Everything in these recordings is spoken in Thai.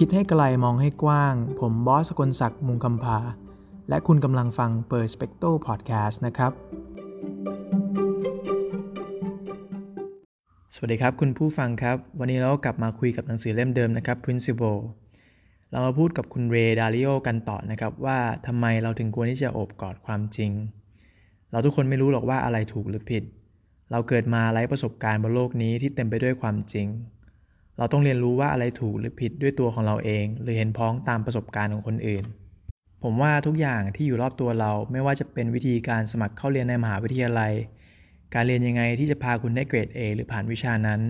คิดให้ไกลมองให้กว้างผมบอส สกลศักดิ์ มุงคำภาและคุณกำลังฟัง Perspective Podcast นะครับสวัสดีครับคุณผู้ฟังครับวันนี้เรากลับมาคุยกับหนังสือเล่มเดิมนะครับ Principle เรามาพูดกับคุณเรดาริโอกันต่อนะครับว่าทำไมเราถึงควรที่จะโอบกอดความจริงเราทุกคนไม่รู้หรอกว่าอะไรถูกหรือผิดเราเกิดมาไร้ประสบการณ์บนโลกนี้ที่เต็มไปด้วยความจริงเราต้องเรียนรู้ว่าอะไรถูกหรือผิดด้วยตัวของเราเองหรือเห็นพ้องตามประสบการณ์ของคนอื่นผมว่าทุกอย่างที่อยู่รอบตัวเราไม่ว่าจะเป็นวิธีการสมัครเข้าเรียนในมหาวิทยาลัยการเรียนยังไงที่จะพาคุณได้เกรด A หรือผ่านวิชานั้น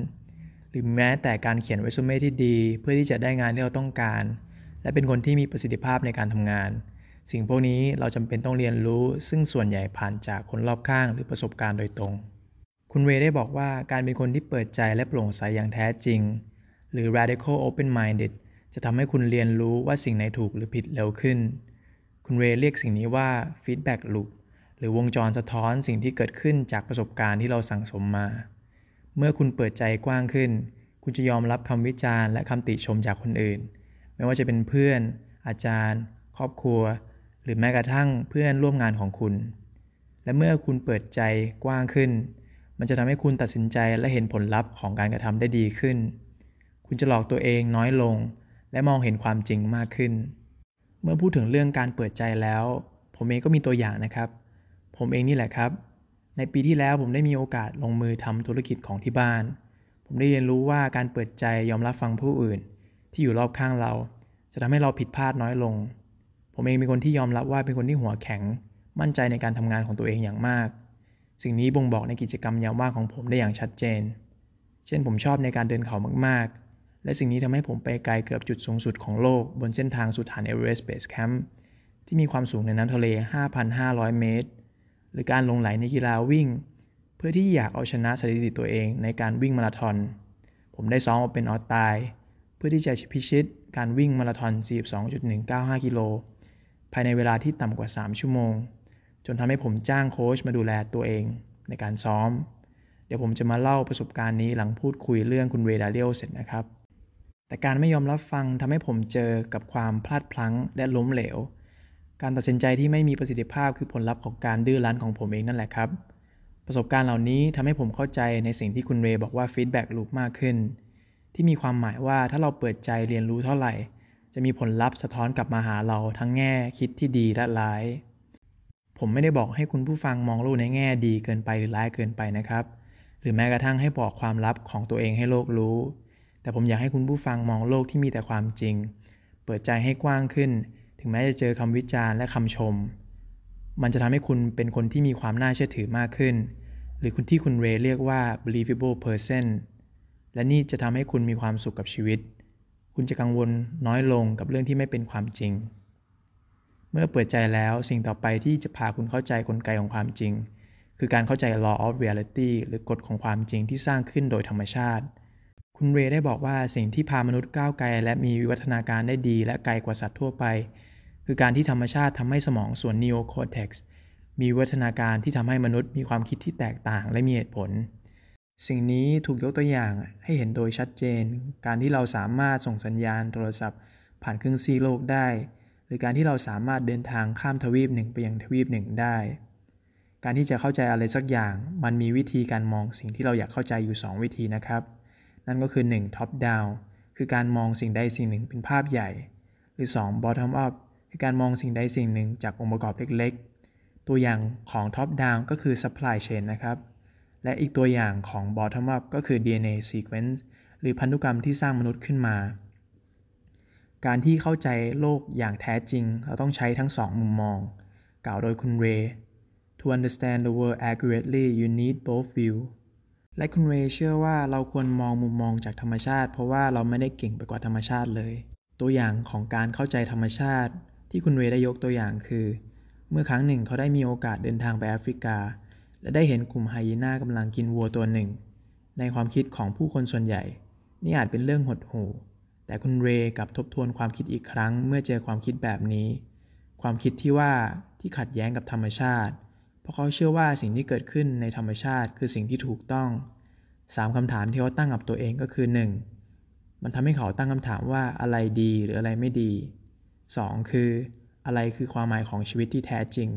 หรือแม้แต่การเขียนเรซูเม่ที่ดีเพื่อที่จะได้งานที่เราต้องการและเป็นคนที่มีประสิทธิภาพในการทำงานสิ่งพวกนี้เราจำเป็นต้องเรียนรู้ซึ่งส่วนใหญ่ผ่านจากคนรอบข้างหรือประสบการณ์โดยตรงคุณเรย์ได้บอกว่าการเป็นคนที่เปิดใจและโปร่งใสอย่างแท้จริงหรือ radical open-minded จะทำให้คุณเรียนรู้ว่าสิ่งไหนถูกหรือผิดเร็วขึ้นคุณเรย์เรียกสิ่งนี้ว่า feedback loop หรือวงจรสะท้อนสิ่งที่เกิดขึ้นจากประสบการณ์ที่เราสั่งสมมาเมื่อคุณเปิดใจกว้างขึ้นคุณจะยอมรับคำวิจารณ์และคำติชมจากคนอื่นไม่ว่าจะเป็นเพื่อนอาจารย์ครอบครัวหรือแม้กระทั่งเพื่อนร่วมงานของคุณและเมื่อคุณเปิดใจกว้างขึ้นมันจะทำให้คุณตัดสินใจและเห็นผลลัพธ์ของการกระทำได้ดีขึ้นคุณจะหลอกตัวเองน้อยลงและมองเห็นความจริงมากขึ้นเมื่อพูดถึงเรื่องการเปิดใจแล้วผมเองก็มีตัวอย่างนะครับผมเองนี่แหละครับในปีที่แล้วผมได้มีโอกาสลงมือทำธุรกิจของที่บ้านผมได้เรียนรู้ว่าการเปิดใจยอมรับฟังผู้อื่นที่อยู่รอบข้างเราจะทำให้เราผิดพลาดน้อยลงผมเองเป็นคนที่ยอมรับว่าเป็นคนที่หัวแข็งมั่นใจในการทำงานของตัวเองอย่างมากสิ่งนี้บ่งบอกในกิจกรรมยามว่างของผมได้อย่างชัดเจนเช่นผมชอบในการเดินเขามากๆและสิ่งนี้ทำให้ผมไปไกลเกือบจุดสูงสุดของโลกบนเส้นทางสู่ฐาน Everest Base Camp ที่มีความสูงในน้ำทะเล 5,500 เมตรหรือการลงไหลในกีฬาวิ่งเพื่อที่อยากเอาชนะสถิติตัวเองในการวิ่งมาราธอนผมได้ซ้อมมาเป็นเอาตายเพื่อที่จะพิชิตการวิ่งมาราธอน 42.195 กิโลภายในเวลาที่ต่ำกว่า3ชั่วโมงจนทำให้ผมจ้างโค้ชมาดูแลตัวเองในการซ้อมเดี๋ยวผมจะมาเล่าประสบการณ์นี้หลังพูดคุยเรื่องคุณเรย์ดาริโอเสร็จนะครับแต่การไม่ยอมรับฟังทำให้ผมเจอกับความพลาดพลั้งและล้มเหลวการตัดสินใจที่ไม่มีประสิทธิภาพคือผลลัพธ์ของการดื้อรั้นของผมเองนั่นแหละครับประสบการณ์เหล่านี้ทำให้ผมเข้าใจในสิ่งที่คุณเรย์บอกว่า feedback loop มากขึ้นที่มีความหมายว่าถ้าเราเปิดใจเรียนรู้เท่าไหร่จะมีผลลัพธ์สะท้อนกลับมาหาเราทั้งแง่คิดที่ดีและร้ายผมไม่ได้บอกให้คุณผู้ฟังมองโลกในแง่ดีเกินไปหรือร้ายเกินไปนะครับหรือแม้กระทั่งให้บอกความลับของตัวเองให้โลกรู้แต่ผมอยากให้คุณผู้ฟังมองโลกที่มีแต่ความจริงเปิดใจให้กว้างขึ้นถึงแม้จะเจอคำวิจารณ์และคำชมมันจะทำให้คุณเป็นคนที่มีความน่าเชื่อถือมากขึ้นหรือคนที่คุณเรย์เรียกว่า believable person และนี่จะทำให้คุณมีความสุขกับชีวิตคุณจะกังวลน้อยลงกับเรื่องที่ไม่เป็นความจริงเมื่อเปิดใจแล้วสิ่งต่อไปที่จะพาคุณเข้าใจกลไกของความจริงคือการเข้าใจ law of reality หรือกฎของความจริงที่สร้างขึ้นโดยธรรมชาติคุณเรย์ได้บอกว่าสิ่งที่พามนุษย์ก้าวไกลและมีวิวัฒนาการได้ดีและไกลกว่าสัตว์ทั่วไปคือการที่ธรรมชาติทำให้สมองส่วน neocortex มีวิวัฒนาการที่ทำให้มนุษย์มีความคิดที่แตกต่างและมีเหตุผลสิ่งนี้ถูกยกตัวอย่างให้เห็นโดยชัดเจนการที่เราสามารถส่งสัญญาณโทรศัพท์ผ่านครึ่งซีกโลกได้หรือการที่เราสามารถเดินทางข้ามทวีปหนึ่งไปยังทวีปหนึ่งได้การที่จะเข้าใจอะไรสักอย่างมันมีวิธีการมองสิ่งที่เราอยากเข้าใจอยู่2วิธีนะครับนั่นก็คือ1 top down คือการมองสิ่งใดสิ่งหนึ่งเป็นภาพใหญ่หรือ2 bottom up คือการมองสิ่งใดสิ่งหนึ่งจากองค์ประกอบเล็กๆตัวอย่างของ top down ก็คือ supply chain นะครับและอีกตัวอย่างของ bottom up ก็คือ DNA sequence หรือพันธุกรรมที่สร้างมนุษย์ขึ้นมาการที่เข้าใจโลกอย่างแท้จริงเราต้องใช้ทั้ง2มุมมองกล่าวโดยคุณเรย์ To understand the world accurately you need both view และคุณเรย์เชื่อว่าเราควรมองมุมมองจากธรรมชาติเพราะว่าเราไม่ได้เก่งไปกว่าธรรมชาติเลยตัวอย่างของการเข้าใจธรรมชาติที่คุณเรย์ได้ยกตัวอย่างคือเมื่อครั้งหนึ่งเขาได้มีโอกาสเดินทางไปแอฟริกาและได้เห็นกลุ่มไฮยีน่ากำลังกินวัวตัวหนึ่งในความคิดของผู้คนส่วนใหญ่นี่อาจเป็นเรื่องหดหู่แต่คุณเรย์กลับทบทวนความคิดอีกครั้งเมื่อเจอความคิดแบบนี้ความคิดที่ว่าที่ขัดแย้งกับธรรมชาติเพราะเขาเชื่อว่าสิ่งที่เกิดขึ้นในธรรมชาติคือสิ่งที่ถูกต้อง3คำถามที่เขาตั้งกับตัวเองก็คือ 1 มันทำให้เขาตั้งคำถามว่าอะไรดีหรืออะไรไม่ดี 2. คืออะไรคือความหมายของชีวิตที่แท้จริง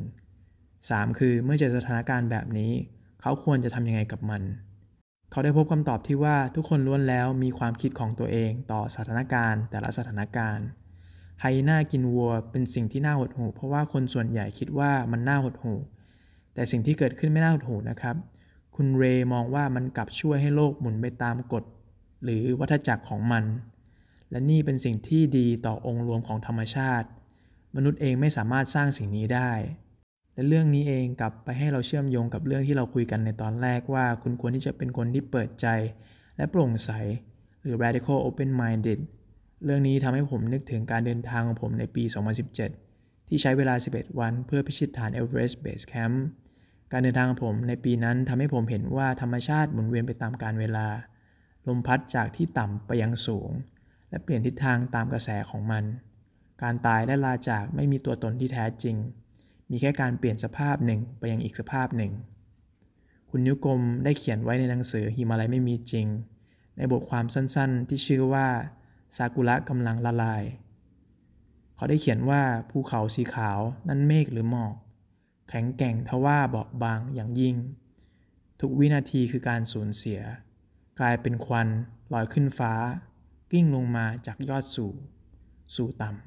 3. คือเมื่อเจอสถานการณ์แบบนี้เขาควรจะทำยังไงกับมันเขาได้พบคำตอบที่ว่าทุกคนล้วนแล้วมีความคิดของตัวเองต่อสถานการณ์แต่ละสถานการณ์ไฮยีน่ากินวัวเป็นสิ่งที่น่าหดหู่เพราะว่าคนส่วนใหญ่คิดว่ามันน่าหดหู่แต่สิ่งที่เกิดขึ้นไม่น่าหดหู่นะครับคุณเรย์มองว่ามันกลับช่วยให้โลกหมุนไปตามกฎหรือวัฏจักรของมันและนี่เป็นสิ่งที่ดีต่อองค์รวมของธรรมชาติมนุษย์เองไม่สามารถสร้างสิ่งนี้ได้และเรื่องนี้เองกลับไปให้เราเชื่อมโยงกับเรื่องที่เราคุยกันในตอนแรกว่าคุณควรที่จะเป็นคนที่เปิดใจและโปร่งใสหรือ radical open minded เรื่องนี้ทำให้ผมนึกถึงการเดินทางของผมในปี 2017 ที่ใช้เวลา 11 วันเพื่อพิชิตฐาน Everest Base Camp การเดินทางของผมในปีนั้นทำให้ผมเห็นว่าธรรมชาติหมุนเวียนไปตามกาลเวลาลมพัดจากที่ต่ำไปยังสูงและเปลี่ยนทิศทางตามกระแสของมันการตายและลาจากไม่มีตัวตนที่แท้จริงมีแค่การเปลี่ยนสภาพหนึ่งไปยังอีกสภาพหนึ่งคุณนิ้วกลมได้เขียนไว้ในหนังสือหิมาลัยไม่มีจริงในบทความสั้นๆที่ชื่อว่าซากุระกำลังละลายเขาได้เขียนว่าภูเขาสีขาวนั้นเมฆหรือหมอกแข็งแกร่งทว่าบอบบางอย่างยิ่งทุกวินาทีคือการสูญเสียกลายเป็นควันลอยขึ้นฟ้ากิ้งลงมาจากยอดสู่ต่ำ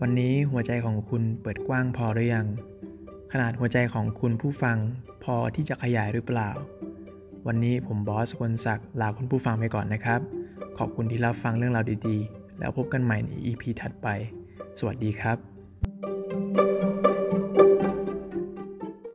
วันนี้หัวใจของคุณเปิดกว้างพอหรือยังขนาดหัวใจของคุณผู้ฟังพอที่จะขยายหรือเปล่าวันนี้ผมบอสกลศักดิ์ลาคุณผู้ฟังไปก่อนนะครับขอบคุณที่รับฟังเรื่องราวดีๆแล้วพบกันใหม่ใน EP ถัดไปสวัสดีครับ